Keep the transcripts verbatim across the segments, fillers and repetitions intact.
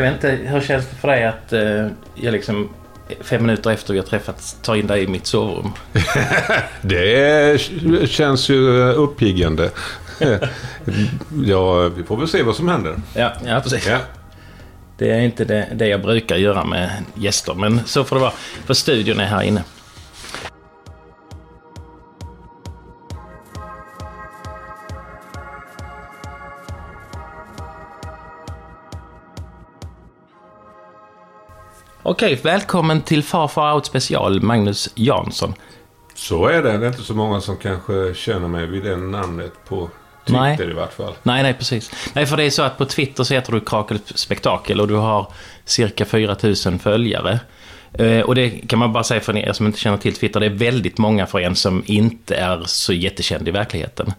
Jag vet inte, hur känns det för dig att eh, jag liksom fem minuter efter vi har träffats tar in dig i mitt sovrum? Det känns ju uppiggande. Ja, vi får väl se vad som händer. Ja, ja precis. Ja. Det är inte det, det jag brukar göra med gäster, men så får det vara. För studion är här inne. Okej, välkommen till Far Far Out special, Magnus Jansson. Så är det, det är inte så många som kanske känner mig vid det namnet på Twitter nej. I vart fall. Nej, nej, precis. Nej, för det är så att på Twitter så heter du Krakel spektakel och du har cirka fyra tusen följare. Eh, och det kan man bara säga för er som inte känner till Twitter, det är väldigt många för en som inte är så jättekänd i verkligheten.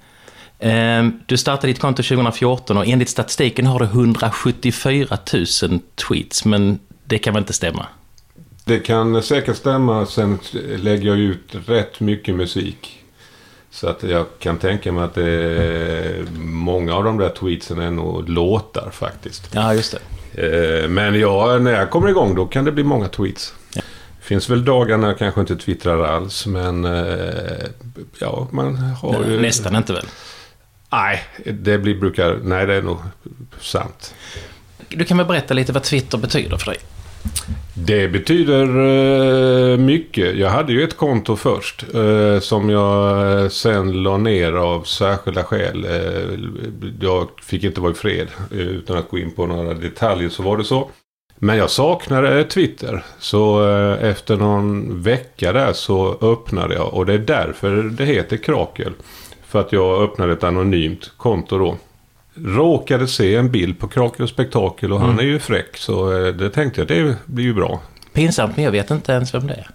Eh, du startade ditt konto tjugo fjorton och enligt statistiken har du hundrasjuttiofyra tusen tweets, men det kan väl inte stämma? Det kan säkert stämma. Sen lägger jag ut rätt mycket musik. Så att jag kan tänka mig att det är många av de där tweetsen är nog låtar faktiskt. Ja, just det. Men ja, när jag kommer igång då kan det bli många tweets. Ja. Finns väl dagar när jag kanske inte twittrar alls. Men ja, man har Nä, ju... Nästan inte väl? Nej, det blir brukar... Nej, det är nog sant. Du kan väl berätta lite vad Twitter betyder för dig? Det betyder mycket. Jag hade ju ett konto först som jag sen la ner av särskilda skäl. Jag fick inte vara i fred utan att gå in på några detaljer, så var det så. Men jag saknade Twitter, så efter någon vecka där så öppnade jag. Och det är därför det heter Krakel, för att jag öppnade ett anonymt konto då. Råkade se en bild på Krakel och spektakel och han mm. är ju fräck, så det tänkte jag, det blir ju bra. Pinsamt, men jag vet inte ens vem det är.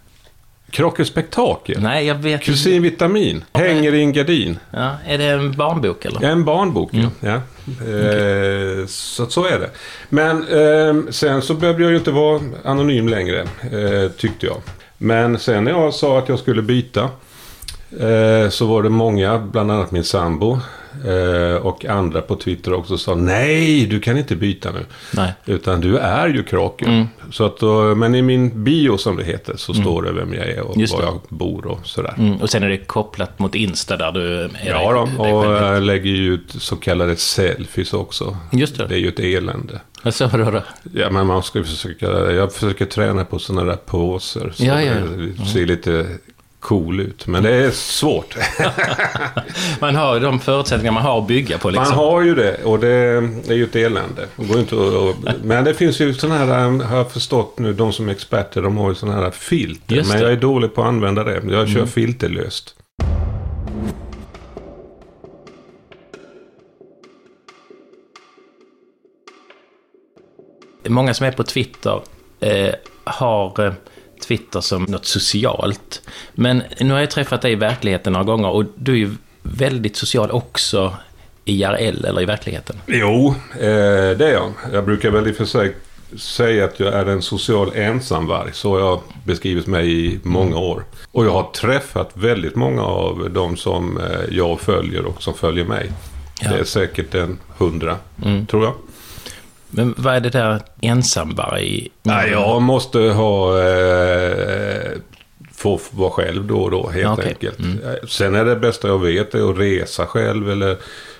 Krakel och spektakel? Nej, jag vet Kusinvitamin, okay. Hänger i en gardin. Ja, är det en barnbok eller? En barnbok, mm. ja. Okay. Eh, så så är det. Men eh, sen så behövde jag ju inte vara anonym längre, eh, tyckte jag. Men sen när jag sa att jag skulle byta eh, så var det många, bland annat min sambo, och andra på Twitter också sa nej, du kan inte byta nu. Nej. Utan du är ju Krakel. Mm. Så att då, men i min bio som det heter så mm. står det vem jag är och var jag bor och sådär. Mm. Och sen är det kopplat mot Insta där du är. Ja då, dig, och jag helt... lägger ju ut så kallade selfies också. Just det. Det är ju ett elände. Vad sa du då? Ja, men man ska försöka, jag försöker träna på sådana där poser så ja, ja. Det ser mm. lite... cool ut, men det är svårt. Man har de förutsättningar man har att bygga på. Liksom. Man har ju det, och det är ju ett elände. Det går inte och, och, men det finns ju sådana här, har jag förstått nu, de som är experter, de har ju sådana här filter. Men jag är dålig på att använda det. Jag mm. kör filterlöst. Många som är på Twitter eh, har... Eh, Twitter som något socialt. Men nu har jag träffat dig i verkligheten några gånger och du är ju väldigt social också I R L eller i verkligheten. Jo, eh, det är jag. Jag brukar väl i och för sig säga att jag är en social ensamvarg, så har jag beskrivit mig i många år. Och jag har träffat väldigt många av de som jag följer och som följer mig. Ja. Det är säkert en hundra, mm. tror jag. Men vad är det där ensamvarg? Nej, jag måste ha eh, få vara själv då och då, helt okay. enkelt. Mm. Sen är det bästa jag vet är att resa själv eller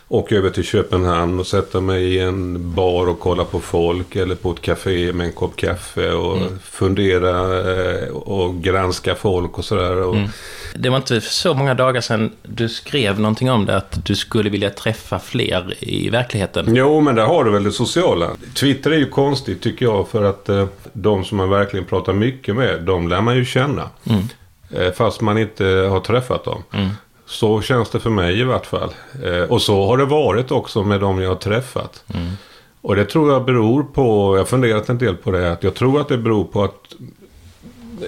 åka över till Köpenhamn och sätta mig i en bar och kolla på folk eller på ett café med en kopp kaffe och mm. fundera eh, och granska folk och sådär. Och... Mm. Det var inte så många dagar sedan du skrev någonting om det, att du skulle vilja träffa fler i verkligheten. Jo, men där har du väl det sociala. Twitter är ju konstigt tycker jag, för att eh, de som man verkligen pratar mycket med, de lär man ju känna. Mm. Eh, fast man inte har träffat dem. Mm. Så känns det för mig i vart fall. Eh, och så har det varit också med de jag har träffat. Mm. Och det tror jag beror på, jag har funderat en del på det, att jag tror att det beror på att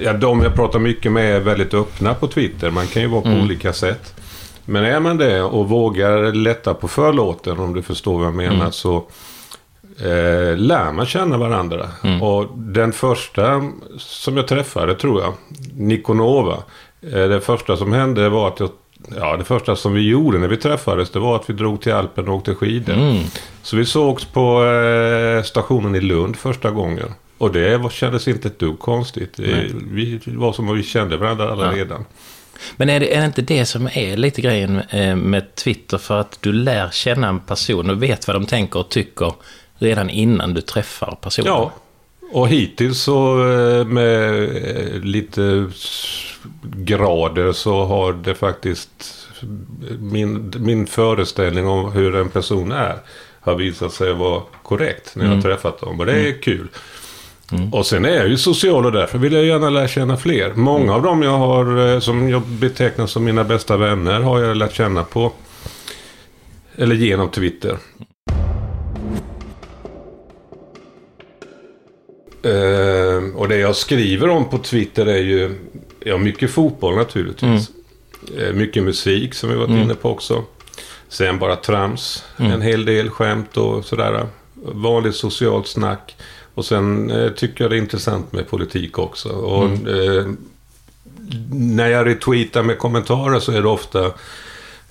ja, de jag pratar mycket med är väldigt öppna på Twitter. Man kan ju vara på mm. olika sätt. Men är man det och vågar lätta på förlåten, om du förstår vad jag menar, mm. så eh, lär man känna varandra. Mm. Och den första som jag träffade, tror jag, Nikonova, eh, det första som hände var att jag ja, det första som vi gjorde när vi träffades, det var att vi drog till Alperna och åkte skidor. Mm. Så vi sågs på eh, stationen i Lund första gången. Och det var, kändes inte ett dugg konstigt. Det, vi var som om vi kände varandra alla ja. redan. Men är det, är det inte det som är lite grejen med Twitter, för att du lär känna en person och vet vad de tänker och tycker redan innan du träffar personen? Ja, och hittills så med lite grader så har det faktiskt min, min föreställning om hur en person är har visat sig vara korrekt när jag mm. har träffat dem, och det är mm. kul. Mm. Och sen är jag ju social och därför vill jag gärna lära känna fler. Många mm. av dem jag har, som jag betecknar som mina bästa vänner, har jag lärt känna på eller genom Twitter. Mm. Eh, och det jag skriver om på Twitter är ju ja, mycket fotboll naturligtvis. Mm. Eh, mycket musik som vi varit mm. inne på också. Sen bara trams, mm. en hel del skämt och sådär. Vanligt socialt snack. Och sen eh, tycker jag det är intressant med politik också. Och, mm. eh, när jag retweetar med kommentarer så är det ofta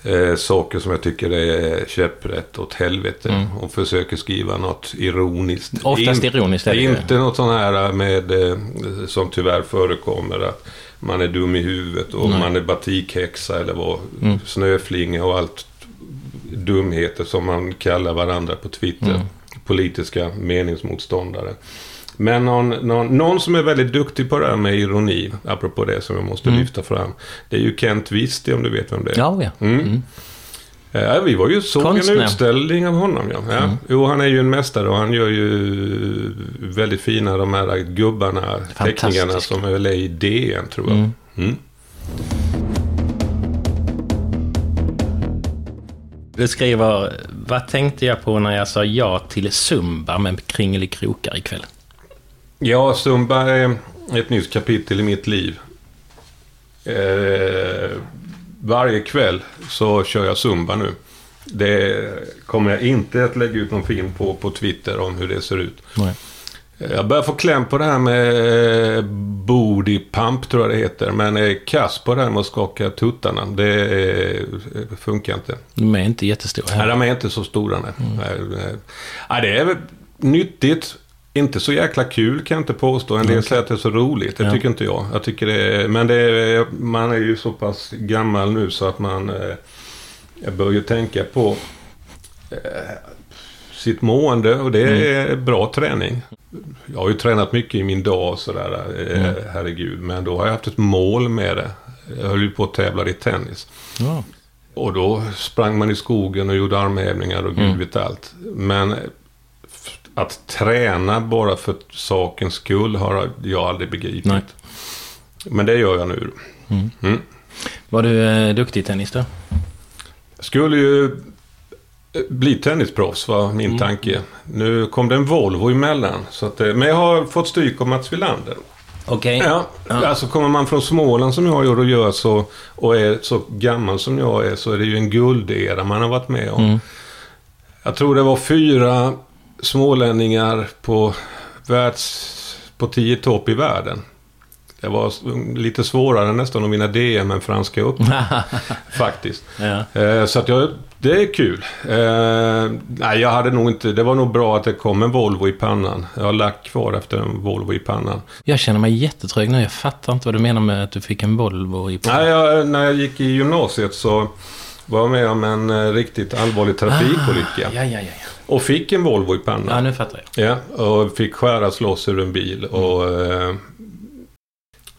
eh, saker som jag tycker är käpprätt åt helvete. Mm. Och försöker skriva något ironiskt. Oftast In, ironiskt är det. Inte något sånt här med, eh, som tyvärr förekommer. Att man är dum i huvudet och mm. man är batikhäxa eller vad, mm. snöflinga och allt dumheter som man kallar varandra på Twitter. Mm. Politiska meningsmotståndare. Men någon, någon, någon som är väldigt duktig på det här med ironi, apropå det som jag måste mm. lyfta fram, det är ju Kent Vistie, om du vet vem det är. Ja, ja. Mm. Mm. Ja, vi var ju såg Konstnär. en utställning av honom. Ja. Ja. Mm. Jo, han är ju en mästare och han gör ju väldigt fina de här gubbarna, teckningarna som är väl i D N, tror jag. Mm. Mm. Du skriver, vad tänkte jag på när jag sa ja till Zumba med kringelikrokar ikväll? Ja, Zumba är ett nytt kapitel i mitt liv. Eh, varje kväll så kör jag Zumba nu. Det kommer jag inte att lägga ut någon film på på Twitter om hur det ser ut. Nej. Jag börjar få kläm på det här med body pump, tror jag det heter. Men kass på det här med att skaka tuttarna. Det funkar inte. De är inte jättestora. Nej, de är inte så stora. Nej. Mm. Ja, det är nyttigt. Inte så jäkla kul, kan jag inte påstå. En del säger att det är så roligt. Det ja. tycker inte jag. jag tycker det är, men det är, man är ju så pass gammal nu så att man börjar tänka på sitt mående. Och det är mm. bra träning. Jag har ju tränat mycket i min dag och sådär, mm. herregud. Men då har jag haft ett mål med det. Jag höll ju på att tävla i tennis. Ja. Och då sprang man i skogen och gjorde armhävningar och gud vet mm. allt. Men att träna bara för sakens skull har jag aldrig begripit. Nej. Men det gör jag nu. Mm. Mm. Var du duktig i tennis då? Jag skulle ju bli tennisproffs var min mm. tanke. Nu kom det en Volvo emellan. Så att, men jag har fått stryk av Mats Wilander. Okej. Okay. Ja, ja. Alltså kommer man från Småland som jag gör och gör så, och är så gammal som jag är, så är det ju en guldera man har varit med om. Mm. Jag tror det var fyra smålänningar på, världs, på tio topp i världen. Det var lite svårare nästan att vinna D M än franska upp. Faktiskt. Ja. Eh, så att jag, det är kul. Eh, nej, jag hade nog inte... Det var nog bra att det kom en Volvo i pannan. Jag har lack kvar efter en Volvo i pannan. Jag känner mig jättetrög nu. Jag fattar inte vad du menar med att du fick en Volvo i pannan. Nej, jag, när jag gick i gymnasiet så var jag med om en riktigt allvarlig trafikolycka. Ah, ja, ja, ja. Och fick en Volvo i pannan. Ja, nu fattar jag. Ja, och fick skäras loss ur en bil och... Mm. Eh,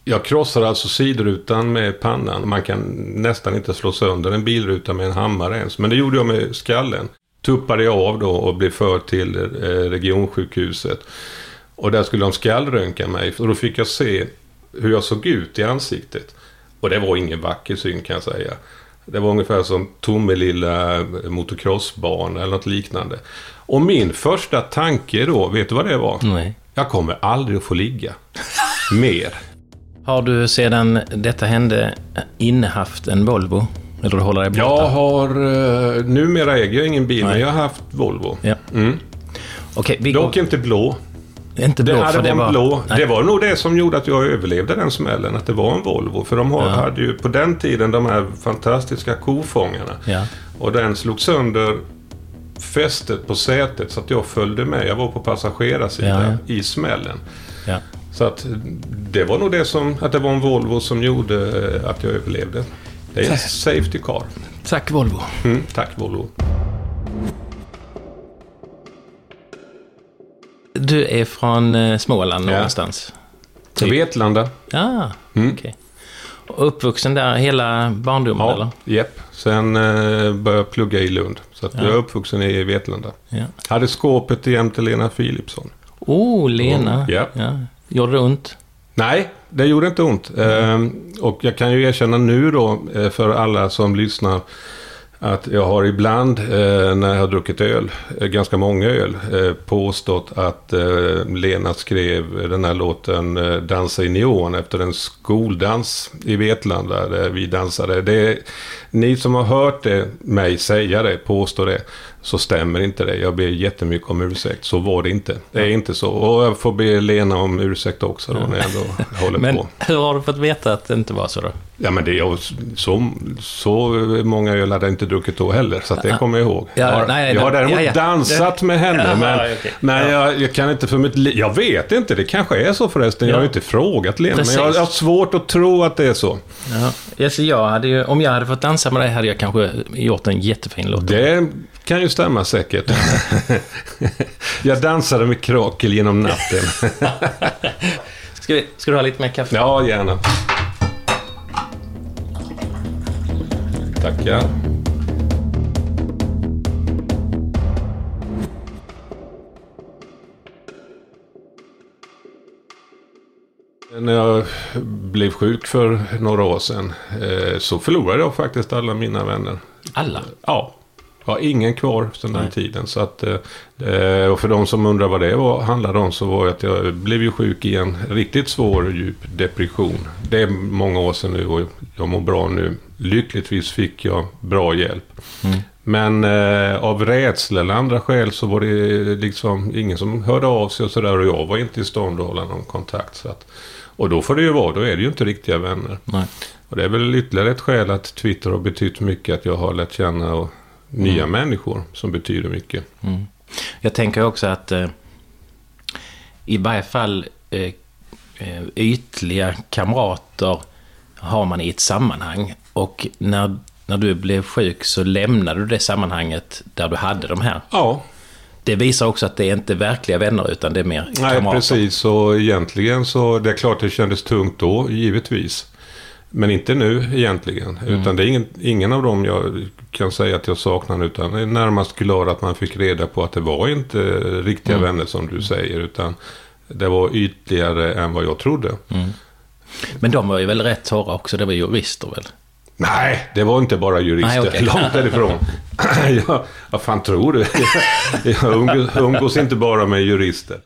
Jag krossar alltså sidrutan med pannan. Man kan nästan inte slå sönder en bilruta med en hammare ens. Men det gjorde jag med skallen. Tuppade jag av då och blev för till regionsjukhuset. Och där skulle de skallrönka mig. Och då fick jag se hur jag såg ut i ansiktet. Och det var ingen vacker syn, kan jag säga. Det var ungefär som Tommelilla motocrossbarn eller något liknande. Och min första tanke då, vet du vad det var? Nej. Jag kommer aldrig att få ligga mer. Har du sedan detta hände innehaft en Volvo? Eller du håller dig borta? Jag har... Numera äger jag ingen bil, Nej. men jag har haft Volvo. Ja. Mm. Okay, vi går... Dock inte blå. Det är inte blå, det, för det var en blå. Nej. Det var nog det som gjorde att jag överlevde den smällen, att det var en Volvo. För de har, ja. hade ju på den tiden de här fantastiska kofångarna. Ja. Och den slog sönder fästet på sätet så att jag följde med. Jag var på passagerarsidan, ja. i smällen. Ja. Så att det var nog det som, att det var en Volvo som gjorde att jag överlevde. Det är en safety car. Tack Volvo. Mm, tack Volvo. Du är från Småland någonstans. Ja. Vetlanda. Ja, mm. okej. Okay. Uppvuxen där hela barndomen, ja, eller? Ja, japp. Sen eh, började jag plugga i Lund. Så att ja. jag är uppvuxen i Vetlanda. Ja. Hade skåpet igen till Lena Philipsson. Oh, Lena. Mm. Ja. ja. Gjorde det ont? Nej, det gjorde inte ont. Mm. Eh, och jag kan ju erkänna nu då, eh, för alla som lyssnar, att jag har ibland eh, när jag har druckit öl, eh, ganska många öl, eh, påstått att eh, Lena skrev den här låten eh, Dansa i neon efter en skoldans i Vetlanda där vi dansade. Det, ni som har hört det, mig säga det, påstå det, så stämmer inte det. Jag ber jättemycket om ursäkt. Så var det inte. Det är inte så. Och jag får be Lena om ursäkt också då, när jag då håller men på. Men hur har du fått veta att det inte var så då? Ja, men det är så, så många öl hade jag inte druckit då heller. Så att det kommer jag ihåg. Ja, jag har, nej, jag har däremot ja, ja. dansat med henne. Ja, men ja, okay. nej, ja. jag, jag kan inte för mitt liv. Jag vet inte. Det kanske är så förresten. Ja. Jag har inte frågat Lena. Precis. Men jag, jag har svårt att tro att det är så. Ja. Så jag hade ju, om jag hade fått dansa med dig hade jag kanske gjort en jättefin låt. Det kan ju stämma säkert. Jag dansade med Krakel genom natten. ska, vi, ska du ha lite mer kaffe? Ja, gärna. Tackar. När jag blev sjuk för några år sedan så förlorade jag faktiskt alla mina vänner. Alla? Ja. Jag har ingen kvar sedan den Nej. tiden. Så att, och för de som undrar vad det var, handlade om, så var att jag blev ju sjuk i en riktigt svår och djup depression. Det är många år sedan nu och jag mår bra nu. Lyckligtvis fick jag bra hjälp. Mm. Men eh, av rädsla eller andra skäl så var det liksom ingen som hörde av sig och sådär. Och jag var inte i stånd att hålla någon kontakt. Så att, och då får det ju vara, då är det ju inte riktiga vänner. Nej. Och det är väl ytterligare ett skäl att Twitter har betytt mycket, att jag har lärt känna och nya mm. människor som betyder mycket. Mm. Jag tänker också att eh, i varje fall eh, ytliga kamrater har man i ett sammanhang. Och när, när du blev sjuk så lämnade du det sammanhanget där du hade de här. Ja. Det visar också att det är inte verkliga vänner utan det är mer kamrater. Nej, precis. Och egentligen så, det är klart det kändes tungt då, givetvis. Men inte nu egentligen, mm. utan det är ingen, ingen av dem jag kan säga att jag saknar, utan det är närmast glad att man fick reda på att det var inte riktiga mm. vänner som du säger, utan det var ytligare än vad jag trodde. Mm. Men de var ju väl rätt torra också, det var jurister väl? Nej, det var inte bara jurister. Nej, okay. Långt därifrån. jag, jag fan tror du? jag umgås, umgås inte bara med jurister.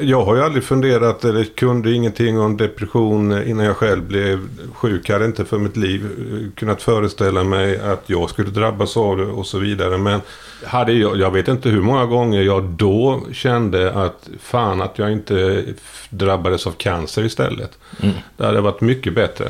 Jag har ju aldrig funderat eller kunde ingenting om depression innan jag själv blev sjuk. Jag hade inte för mitt liv kunnat föreställa mig att jag skulle drabbas av det och så vidare. Men hade jag, jag vet inte hur många gånger jag då kände att fan att jag inte drabbades av cancer istället. Mm. Det hade varit mycket bättre.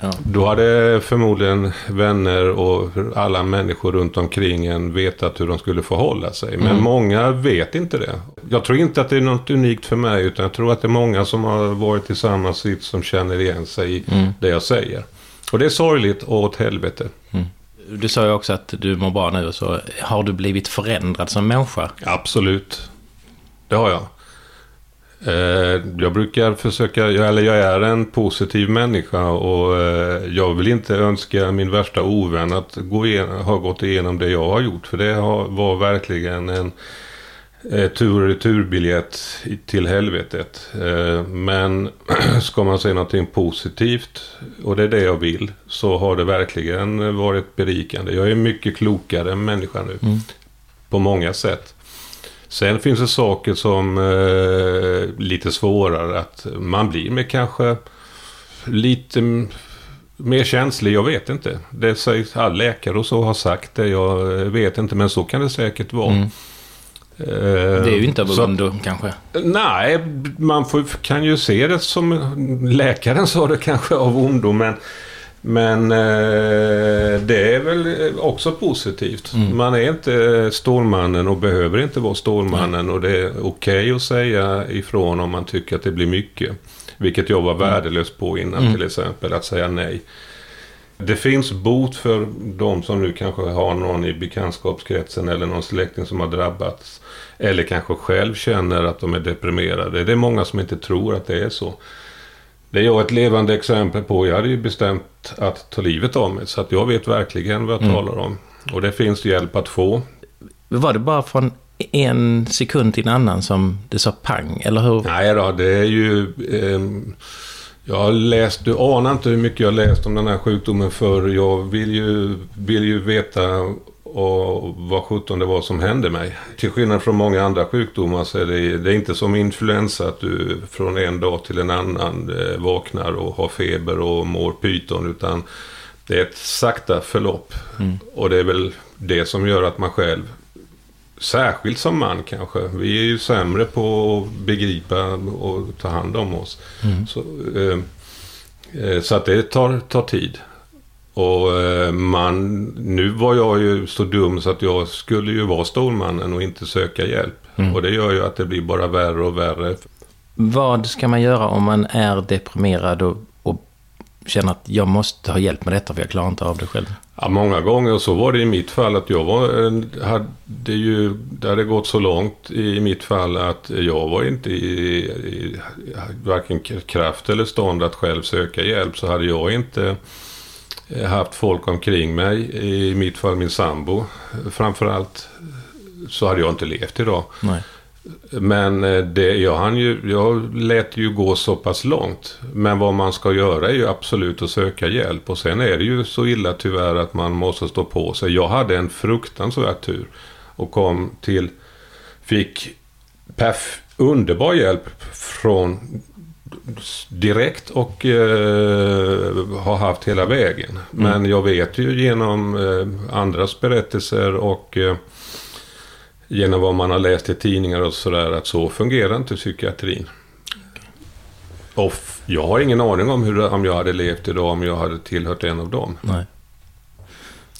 Ja. Då hade förmodligen vänner och alla människor runt omkring en vetat hur de skulle förhålla sig. Men mm. många vet inte det. Jag tror inte att det är något unikt för mig, utan jag tror att det är många som har varit i samma sitt som känner igen sig i mm. det jag säger. Och det är sorgligt och åt helvete. Mm. Du sa ju också att du mår bra nu, så har du blivit förändrad som människa? Absolut, det har jag. Jag brukar försöka, eller jag är en positiv människa och jag vill inte önska min värsta ovän att gå igenom, ha gått igenom det jag har gjort, för det var verkligen en tur- och returbiljett till helvetet. Men ska man säga någonting positivt, och det är det jag vill, så har det verkligen varit berikande. Jag är mycket klokare än människa nu mm. på många sätt. Sen finns det saker som eh, lite svårare, att man blir med kanske lite m- mer känslig, jag vet inte. Det sägs alla läkare och så har sagt det, jag vet inte, men så kan det säkert vara. Mm. Det är ju inte av bundo kanske. Nej, man får, kan ju se det som läkaren sa det kanske av ondo, men, men det är väl också positivt. Mm. Man är inte stålmannen och behöver inte vara stålmannen. Mm. Och det är okej att säga ifrån om man tycker att det blir mycket. Vilket jag var mm. värdelös på innan mm. till exempel, att säga nej. Det finns bot för de som nu kanske har någon i bekantskapskretsen eller någon släkting som har drabbats. Eller kanske själv känner att de är deprimerade. Det är många som inte tror att det är så. Det är jag ett levande exempel på. Jag hade ju bestämt att ta livet av mig. Så att jag vet verkligen vad jag mm. talar om. Och det finns hjälp att få. Var det bara från en sekund till en annan som det sa pang? Eller hur? Nej då, det är ju... Eh, Jag har läst, du anar inte hur mycket jag har läst om den här sjukdomen förr. Jag vill ju, vill ju veta och vad sjutton det var som hände mig. Till skillnad från många andra sjukdomar så är det, det är inte som influensa att du från en dag till en annan vaknar och har feber och mår pyton, utan det är ett sakta förlopp. Mm. Och det är väl det som gör att man själv, särskilt som man kanske, vi är ju sämre på att begripa och ta hand om oss. Mm. Så, eh, så att det tar, tar tid. Och eh, man, nu var jag ju så dum så att jag skulle ju vara stormannen och inte söka hjälp. Mm. Och det gör ju att det blir bara värre och värre. Vad ska man göra om man är deprimerad och, och känner att jag måste ha hjälp med detta för jag klarar inte av det själv? Ja, många gånger, och så var det i mitt fall att jag var, hade ju, det hade gått så långt i mitt fall att jag var inte i, i varken kraft eller stånd att själv söka hjälp, så hade jag inte haft folk omkring mig, i mitt fall min sambo framförallt, så hade jag inte levt idag. Nej. Men det, jag, han ju, jag lät ju gå så pass långt. Men vad man ska göra är ju absolut att söka hjälp. Och sen är det ju så illa tyvärr att man måste stå på sig. Jag hade en fruktansvärd tur och kom till, fick perf, underbar hjälp från direkt och eh, har haft hela vägen. Men mm. jag vet ju genom eh, andras berättelser och... Eh, genom vad man har läst i tidningar och sådär, att så fungerar inte psykiatrin. Och jag har ingen aning om hur, om jag hade levt idag, om jag hade tillhört en av dem. Nej.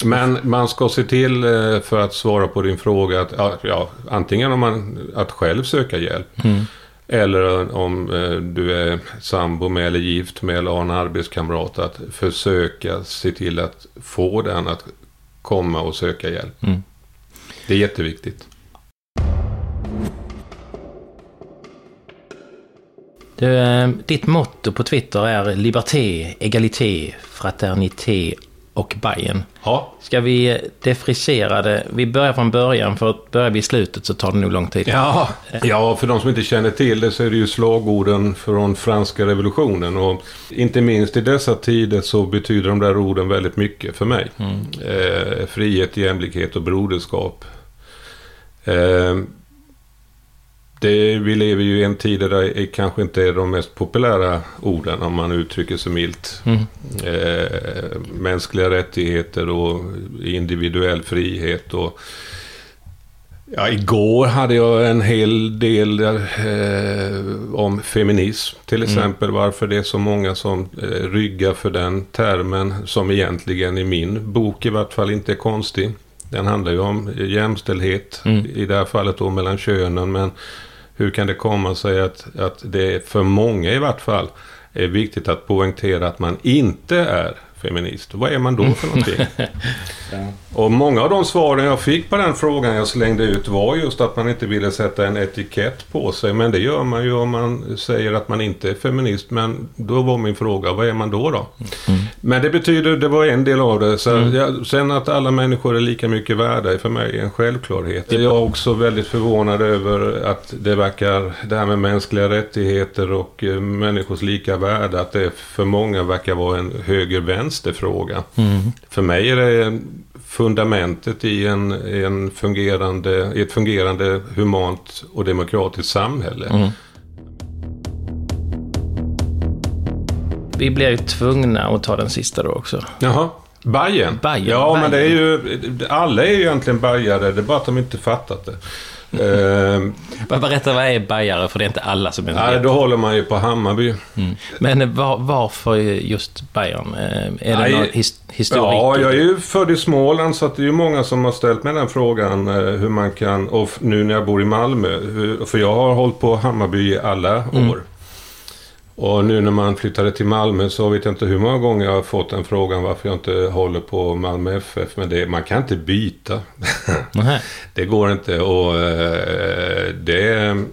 Men man ska se till, för att svara på din fråga, att ja, antingen om man, att själv söka hjälp mm. eller om du är sambo med eller gift med eller har en arbetskamrat, att försöka se till att få den att komma och söka hjälp. Mm. Det är jätteviktigt. Du, ditt motto på Twitter är liberté, egalité, fraternité och Bayern. Ja. Ska vi defrisera det? Vi börjar från början, för att börjar vi i slutet så tar det nog lång tid. Ja. ja, för de som inte känner till det så är det ju slagorden från franska revolutionen. Och inte minst i dessa tider så betyder de där orden väldigt mycket för mig. Mm. Eh, frihet, jämlikhet och broderskap. Eh, Det, vi lever ju i en tid där det kanske inte är de mest populära orden, om man uttrycker sig milt. Mm. Eh, mänskliga rättigheter och individuell frihet. Och, ja, igår hade jag en hel del där, eh, om feminism till exempel. Mm. Varför det är så många som eh, ryggar för den termen, som egentligen i min bok i vart fall inte är konstig. Den handlar ju om jämställdhet mm. i det här fallet då mellan könen, men hur kan det komma sig att, att det för många i vart fall är viktigt att poängtera att man inte är feminist? Vad är man då för någonting? ja. Och många av de svaren jag fick på den frågan jag slängde ut var just att man inte ville sätta en etikett på sig, men det gör man ju om man säger att man inte är feminist. Men då var min fråga, vad är man då då? Mm. Men det betyder, det var en del av det. Så mm. jag, sen att alla människor är lika mycket värda är för mig en självklarhet. Jag är också väldigt förvånad över att det verkar, det här med mänskliga rättigheter och eh, människors lika värde, att det för många verkar vara en högervänster fråga. Mm. För mig är det fundamentet i, en, en fungerande, i ett fungerande humant och demokratiskt samhälle. Mm. Vi blir ju tvungna att ta den sista då också. Jaha, Bayern. Bayern. Ja, Bayern. Men det är ju, alla är ju egentligen bajare, det är bara att de inte fattat det. uh, Berätta, vad är bajare? För det är inte alla som är nej, vet. Då håller man ju på Hammarby. Mm. Men var, varför just Bayern? Är nej, det någon his, historik? Ja, jag är ju född i Småland, så att det är ju många som har ställt mig den frågan hur man kan, och nu när jag bor i Malmö, hur, för jag har hållit på Hammarby i alla mm. år. Och nu när man flyttade till Malmö så vet jag inte hur många gånger jag har fått en frågan varför jag inte håller på Malmö F F. Men det, man kan inte byta. Mm. Det går inte. Och eh, det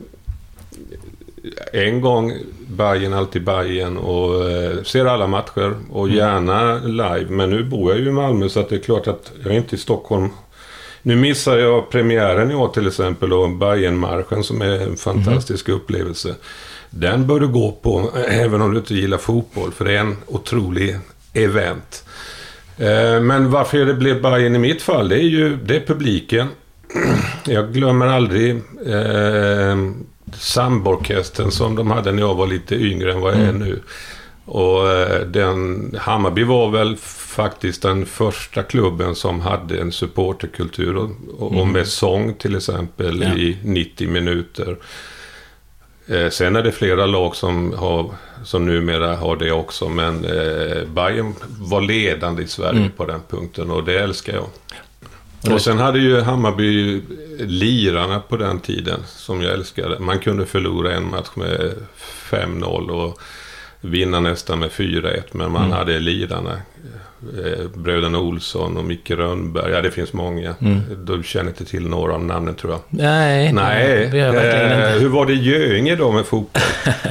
en gång Bayern, alltid Bayern. Och eh, ser alla matcher och gärna live. Men nu bor jag ju i Malmö, så att det är klart att jag är inte i Stockholm. Nu missar jag premiären i år till exempel, och Bayern-marschen som är en fantastisk mm. upplevelse. Den bör du gå på även om du inte gillar fotboll, för det är en otrolig event. Men varför det blev Bayern i mitt fall, det är ju det är publiken. Jag glömmer aldrig eh, samborkestern som de hade när jag var lite yngre än vad jag är nu. Och den, Hammarby var väl faktiskt den första klubben som hade en supporterkultur och, och med sång till exempel ja. i nittio minuter. Eh, sen är det flera lag som, har, som numera har det också, men eh, Bayern var ledande i Sverige mm. på den punkten, och det älskar jag. Och sen hade ju Hammarby lirarna på den tiden som jag älskade. Man kunde förlora en match med fem noll och vinna nästan med fyra ett, men man mm. hade lirarna. Eh, Bröderna Olsson och Micke Rönnberg. Ja, det finns många. Mm. Du känner inte till några av namnen, tror jag. Nej. Nej. nej eh, hur var det Göinge då med fotboll?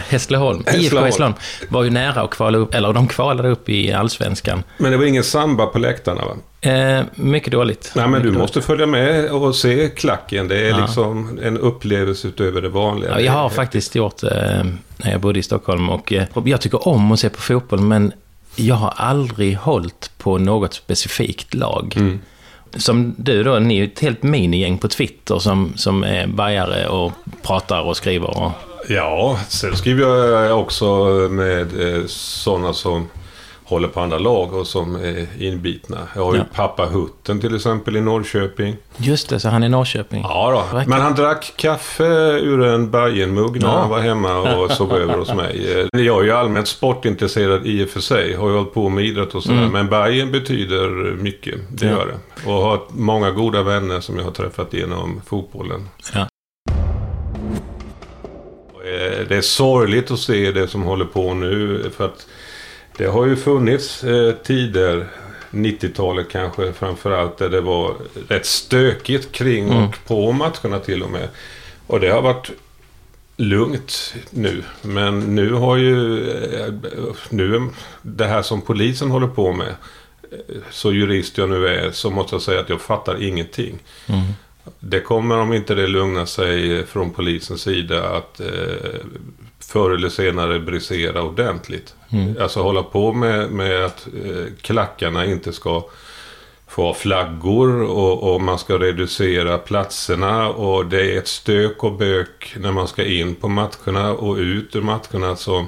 Hässleholm. I F K Hässleholm var ju nära att kvala upp, eller de kvalade upp i Allsvenskan. Men det var ingen samba på läktarna, va? Eh, mycket dåligt. Nej, men mycket du dåligt. Måste följa med och se klacken. Det är ja. liksom en upplevelse utöver det vanliga. Ja, jag har faktiskt gjort eh, när jag bodde i Stockholm, och eh, jag tycker om att se på fotboll, men jag har aldrig hållit på något specifikt lag. Mm. Som du då, ni är ju ett helt minigäng på Twitter som, som är bajare och pratar och skriver. Och... Ja, sen skriver jag också med eh, sådana som håller på andra lag och som är inbitna. Jag har ja. ju pappa Hutten till exempel i Norrköping. Just det, så han är i Norrköping. Ja då, men han drack kaffe ur en Bayernmugg när ja. han var hemma och sov över hos mig. Jag är ju allmänt sportintresserad i och för sig, har ju hållit på med idrott och sådär, mm. men Bayern betyder mycket, det ja. gör det. Och har många goda vänner som jag har träffat genom fotbollen. Ja. Det är sorgligt att se det som håller på nu, för att det har ju funnits eh, tider, nittiotalet kanske framförallt, där det var rätt stökigt kring och mm. på matcherna till och med. Och det har varit lugnt nu. Men nu har ju eh, nu, det här som polisen håller på med, så jurist jag nu är, så måste jag säga att jag fattar ingenting. Mm. Det kommer, om inte det lugnar sig från polisens sida, att eh, förr eller senare brisera ordentligt. Mm. Alltså hålla på med, med att eh, klackarna inte ska få flaggor, och, och man ska reducera platserna, och det är ett stök och bök när man ska in på matcherna och ut ur matcherna som...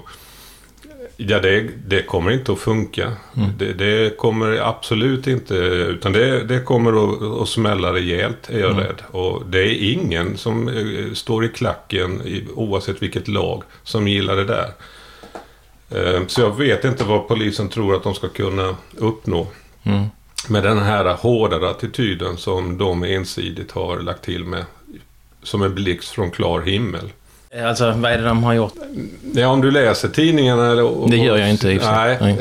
Ja, det, det kommer inte att funka. Mm. Det, det kommer absolut inte, utan det, det kommer att, att smälla rejält, är jag mm. rädd. Och det är ingen som står i klacken, oavsett vilket lag, som gillar det där. Så jag vet inte vad polisen tror att de ska kunna uppnå mm. med den här hårdare attityden som de ensidigt har lagt till med, som en blixt från klar himmel. Alltså, vad är det de har gjort? Ja, om du läser tidningarna... Eller, det gör jag inte. Just. Nej, nej.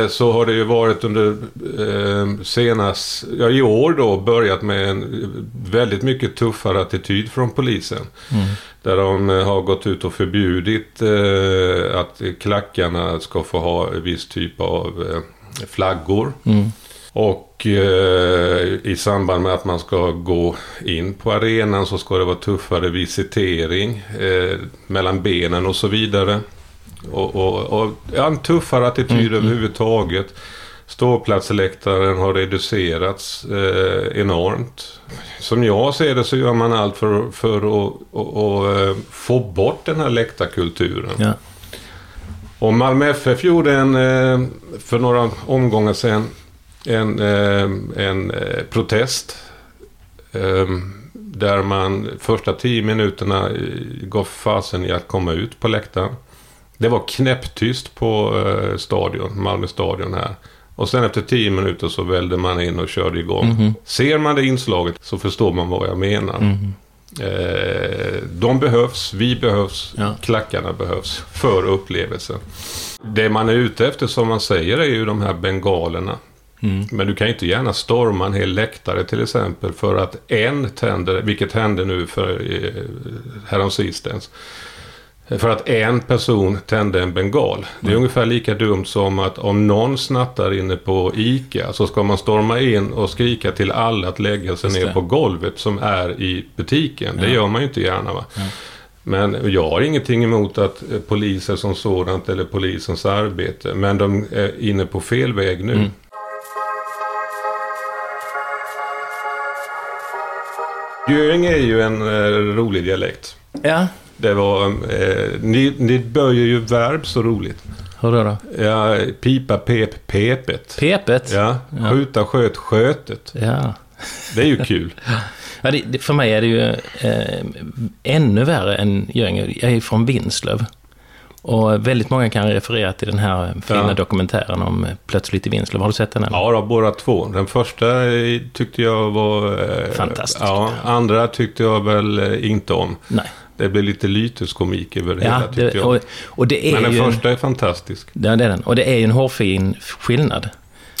Eh, så har det ju varit under eh, senast... Ja, i år då börjat med en väldigt mycket tuffare attityd från polisen. Mm. Där de har gått ut och förbjudit eh, att klackarna ska få ha viss typ av eh, flaggor. Mm. Och eh, i samband med att man ska gå in på arenan så ska det vara tuffare visitering eh, mellan benen och så vidare. Och, och, och ja, en tuffare attityd mm. överhuvudtaget. Ståplatsläktaren har reducerats eh, enormt. Som jag ser det så gör man allt för, för att och, och, få bort den här läktarkulturen. Ja. Och Malmö F F gjorde en, för några omgångar sedan, En, en, en protest där man första tio minuterna gav fasen i att komma ut på läktaren. Det var knäpptyst på eh, stadion, Malmö stadion här. Och sen efter tio minuter så välde man in och körde igång. Mm-hmm. Ser man det inslaget så förstår man vad jag menar. Mm-hmm. Eh, de behövs, vi behövs, ja. Klackarna behövs för upplevelsen. Det man är ute efter, som man säger, är ju de här bengalerna. Mm. Men du kan ju inte gärna storma en hel läktare till exempel för att en tänder, vilket hände nu för häromsistens, för att en person tände en bengal. Det är mm. ungefär lika dumt som att om någon snattar inne på ICA så ska man storma in och skrika till alla att lägga sig ner på golvet som är i butiken. Ja. Det gör man ju inte gärna, va? Ja. Men jag har ingenting emot att poliser som sådant eller polisens arbete, men de är inne på fel väg nu. Mm. Göinge är ju en eh, rolig dialekt. Ja. Det var, eh, ni, ni börjar ju verb så roligt. Hur då då? Ja, pipa, pep, pepet. Pepet? Ja, ja. Skjuta, sköt, skötet. Ja. Det är ju kul. Ja, det, det, för mig är det ju eh, ännu värre än Göinge. Jag är från Vinslöv. Och väldigt många kan referera till den här fina ja. dokumentären om Plötsligt i Vinslöv. Har du sett den än? Ja, då, båda två. Den första tyckte jag var... Eh, fantastisk. Ja, andra tyckte jag väl eh, inte om. Nej. Det blev lite lyteskomik över det ja, hela, tyckte det, jag. Och, och det är Men den ju första en, är fantastisk. Ja, det är den. Och det är ju en hårfin skillnad.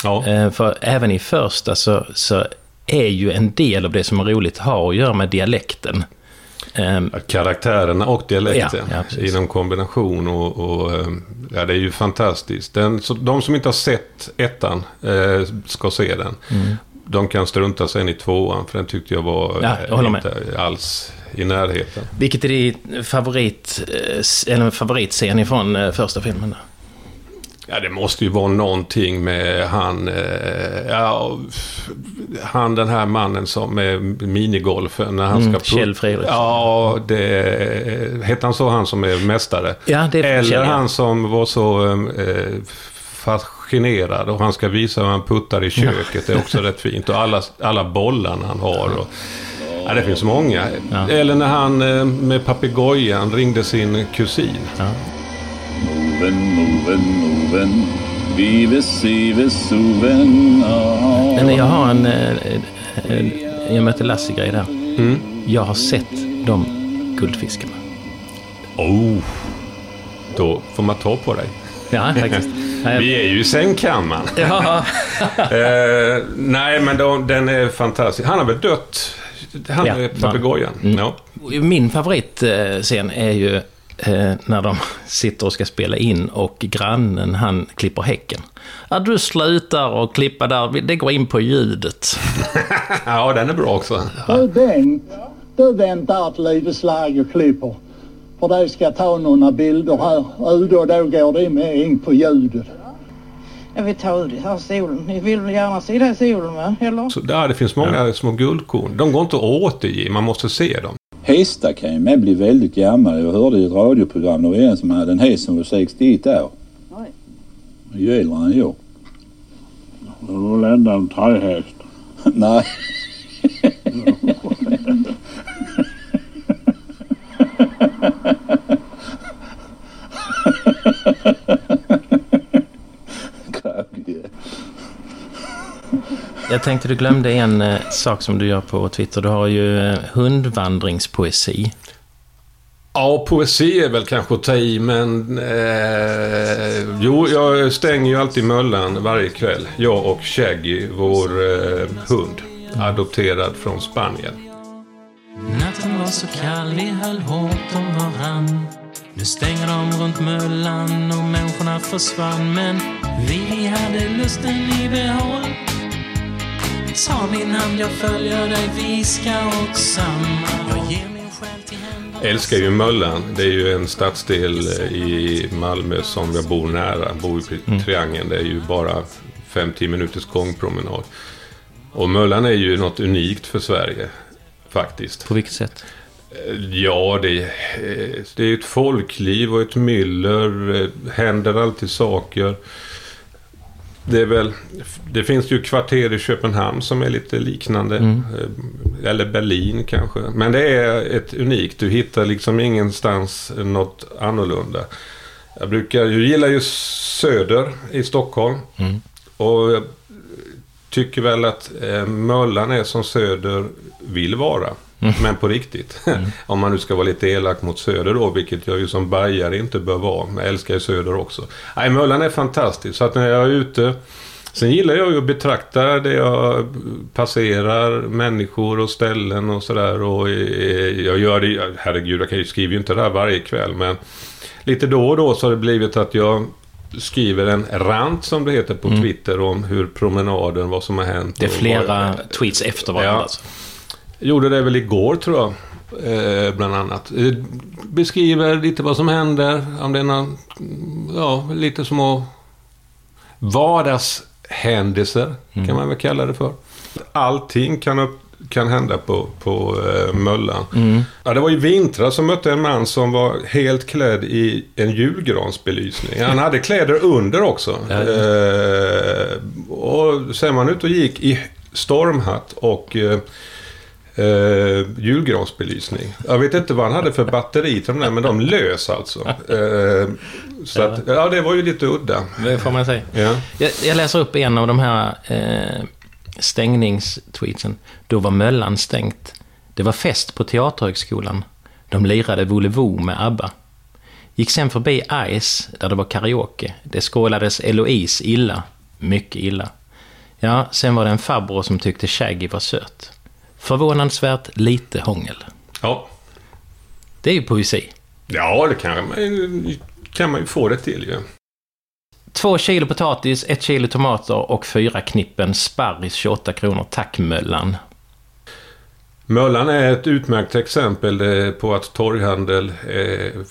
Ja. Eh, för även i första så, så är ju en del av det som är roligt har att göra med dialekten. Karaktärerna och dialekten ja, ja, i någon kombination och, och ja, det är ju fantastiskt. Den, så de som inte har sett ettan eh, ska se den. Mm. De kan strunta sen i tvåan, för den tyckte jag var ja, jag inte med. alls i närheten. Vilket är din favorit eller favoritscen ifrån första filmen då? Ja, det måste ju vara någonting med han, eh, ja, han den här mannen som med minigolfen när han mm, ska Kjell Fredriksson. Ja, det heter han så, han som är mästare. Ja, det är eller Kjell, ja. Han som var så eh, fascinerad och han ska visa hur han puttar i köket. Ja. Det är också rätt fint och alla alla bollar han har och ja, det finns många. Ja. Eller när han med papegojan ringde sin kusin. Ja. Men jag har en, jag möter Lasse-grej där. Mm. Jag har sett de guldfiskarna. Oh, då får man ta på dig. Ja, faktiskt. Vi är ju i sängkammaren. Ja. eh, nej, men då, den är fantastisk. Han har väl dött. Han är ja, papegojan. Mm. Ja. Min favoritscen är ju när de sitter och ska spela in och grannen, han klipper häcken. Ja, du slutar och klippa där, det går in på ljudet. Ja, den är bra också. Du den, du väntar ett litet slag och klipper. För det ska ta några bilder här. Och då, då går det med in på ljudet. Jag vill ta ut det här solen. Ni vill gärna se det solen, va? Eller? Så där, det finns många ja. små guldkorn. De går inte att återge, man måste se dem. Hästar kan ju med bli väldigt gammal. Jag hörde i ett radioprogram där en som hade en häst som var sextioett år. Nej. Det är äldre än jag. Det var väl ändå en trähäst. Nej. Jag tänkte du glömde en eh, sak som du gör på Twitter. Du har ju eh, hundvandringspoesi. Ja, poesi är väl kanske att ta i, men eh, jo, jag stänger ju alltid möllan varje kväll. Jag och Shaggy, vår eh, hund, adopterad från Spanien. Natten var så kall, vi höll hårt om varann. Nu stänger de runt möllan och människorna försvann. Men vi hade lusten i behåll. Ta min hand, jag följer dig, vi ska åt samma. Jag ger min själ till henne. Jag älskar ju Möllan. Det är ju en stadsdel i Malmö som jag bor nära. Jag bor i Triangeln. Det är ju bara fem till tio minuters gångpromenad. Och Möllan är ju något unikt för Sverige, faktiskt. På vilket sätt? Ja, det är, det är ett folkliv och ett myller. Händer alltid saker. det är väl, det finns ju kvarter i Köpenhamn som är lite liknande, mm. eller Berlin kanske, men det är ett unikt, du hittar liksom ingenstans något annorlunda. Jag brukar, jag gillar ju Söder i Stockholm, mm. och jag tycker väl att eh, Möllan är som Söder vill vara, mm. men på riktigt. Mm. Om man nu ska vara lite elak mot Söder då, vilket jag ju som bajare inte bör vara. Jag älskar ju Söder också. Nej, Möllan är fantastisk, så att när jag är ute, sen gillar jag ju att betrakta det jag passerar, människor och ställen och sådär, och eh, jag gör det, herregud, jag kan ju, skriver ju inte det här varje kväll, men lite då och då så har det blivit att jag skriver en rant, som det heter på mm. Twitter, om hur promenaden, vad som har hänt. Det är flera var... tweets efter varandra. Ja. Alltså. Gjorde det väl igår tror jag, eh, bland annat. Eh, beskriver lite vad som händer, om det är någon, ja, lite små vardagshändelser, mm. kan man väl kalla det för. Allting kan upp kan hända på, på eh, Möllan. Mm. Ja, det var i vintra som mötte en man som var helt klädd i en julgransbelysning. Han hade kläder under också. Mm. Eh, och sen man ut och gick i stormhatt och eh, eh, julgransbelysning. Jag vet inte vad han hade för batteri till de där, men de lös alltså. Eh, så att, ja, det var ju lite udda. Det får man säga. Ja. Jag, jag läser upp en av de här... Eh... stängningstweetsen. Då var Möllan stängt. Det var fest på Teaterhögskolan. De lirade Volvo med ABBA. Gick sen förbi Ice där det var karaoke. Det skålades Eloise illa. Mycket illa. Ja, sen var det en farbror som tyckte Shaggy var söt. Förvånansvärt lite hångel. Ja. Det är ju poesi. Ja, det kan man, kan man ju få det till ju. Ja. Två kilo potatis, ett kilo tomater och fyra knippen sparris, tjugoåtta kronor. Tack Möllan. Möllan är ett utmärkt exempel på att torghandel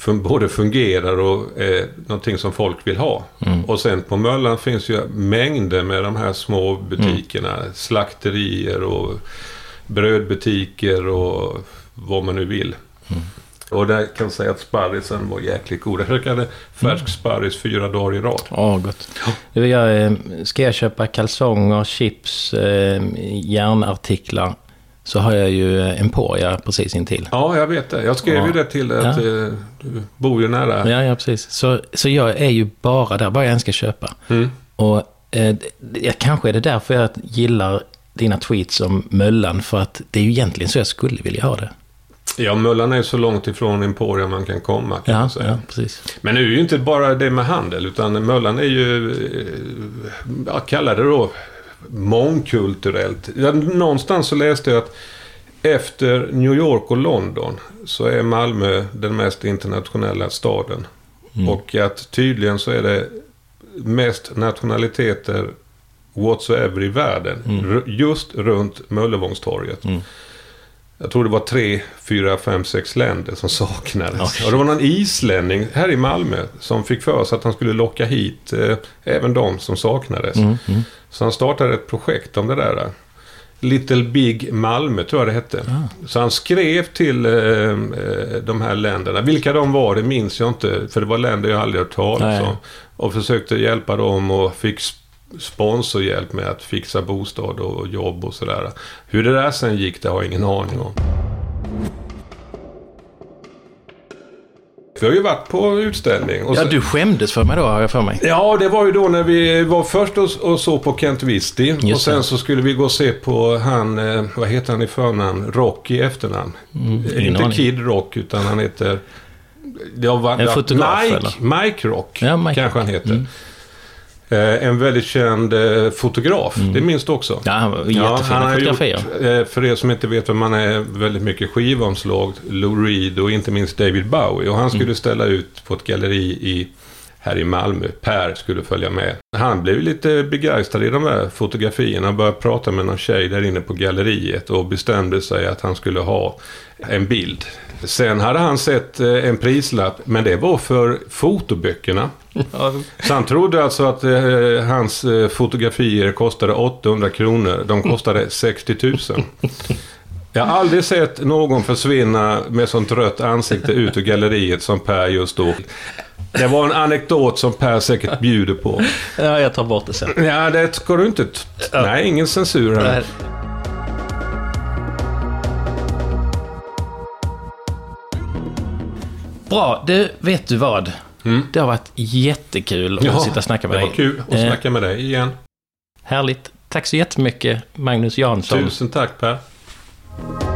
både fungerar och är någonting som folk vill ha. Mm. Och sen på Möllan finns ju mängder med de här små butikerna. Mm. Slakterier och brödbutiker och vad man nu vill. Mm. Och där kan jag säga att sparrisen var jäkligt god. Jag rökade färsk sparris fyra dagar i rad. Ja, gott. Jag, ska jag köpa kalsonger, chips, järnartiklar, så har jag ju Emporia precis intill. Ja, jag vet det. Jag skrev ja. ju det till att ja. du bor ju nära. Ja, ja precis. Så, så jag är ju bara där, bara jag ska köpa. Mm. Och eh, kanske är det därför jag gillar dina tweets om Möllan, för att det är ju egentligen så jag skulle vilja ha det. Ja, Möllan är så långt ifrån Emporia man kan komma, kan ja, man säga. Ja, precis. Men nu är ju inte bara det med handel, utan Möllan är ju, jag kallar det då, mångkulturellt. Någonstans så läste jag att efter New York och London så är Malmö den mest internationella staden. Mm. Och att tydligen så är det mest nationaliteter whatsoever i världen, mm. just runt Möllevångstorget. Mm. Jag tror det var tre, fyra, fem, sex länder som saknades. Okay. Och det var någon islänning här i Malmö som fick för sig att han skulle locka hit eh, även de som saknades. Mm, mm. Så han startade ett projekt om det där. Little Big Malmö tror jag det hette. Ah. Så han skrev till eh, de här länderna. Vilka de var, det minns jag inte. För det var länder jag aldrig hört talas om. Och försökte hjälpa dem och fick sp- sponsorhjälp med att fixa bostad och jobb och sådär. Hur det där sen gick, det har jag ingen aning om. Vi har ju varit på utställning. Och ja, så... du skämdes för mig då, har jag för mig. Ja, det var ju då när vi var först och, och så på Kent Vistie. Och sen så skulle vi gå och se på han, vad heter han i förnamn? Rock i efternamn. Mm, inte Kid Rock, utan han heter... Jag var... En fotograf, Mike, eller? Mike Rock, ja, Mike kanske Rock. Han heter. Mm. En väldigt känd fotograf, mm. det minns du också. Ja, han var jättefina ja, han fotografier. Gjort, för er som inte vet vem man är, väldigt mycket skivomslag, Lou Reed och inte minst David Bowie. Och han skulle mm. ställa ut på ett galleri i, här i Malmö. Per skulle följa med. Han blev lite begeistrad i de här fotografierna och började prata med någon tjej där inne på galleriet och bestämde sig att han skulle ha en bild. Sen hade han sett en prislapp, men det var för fotoböckerna. Så han trodde alltså att eh, hans fotografier kostade åttahundra kronor. De kostade sextio tusen. Jag har aldrig sett någon försvinna med sånt rött ansikte ut ur galleriet som Per just då. Det var en anekdot som Per säkert bjuder på. Ja, jag tar bort det sen. Ja, det ska du inte... T- ja. Nej, ingen censur här. Bra, det vet du vad? Mm. Det har varit jättekul att ja, sitta och snacka med dig. Ja, det var kul att eh, snacka med dig igen. Härligt. Tack så jättemycket, Magnus Jansson. Tusen tack, Per.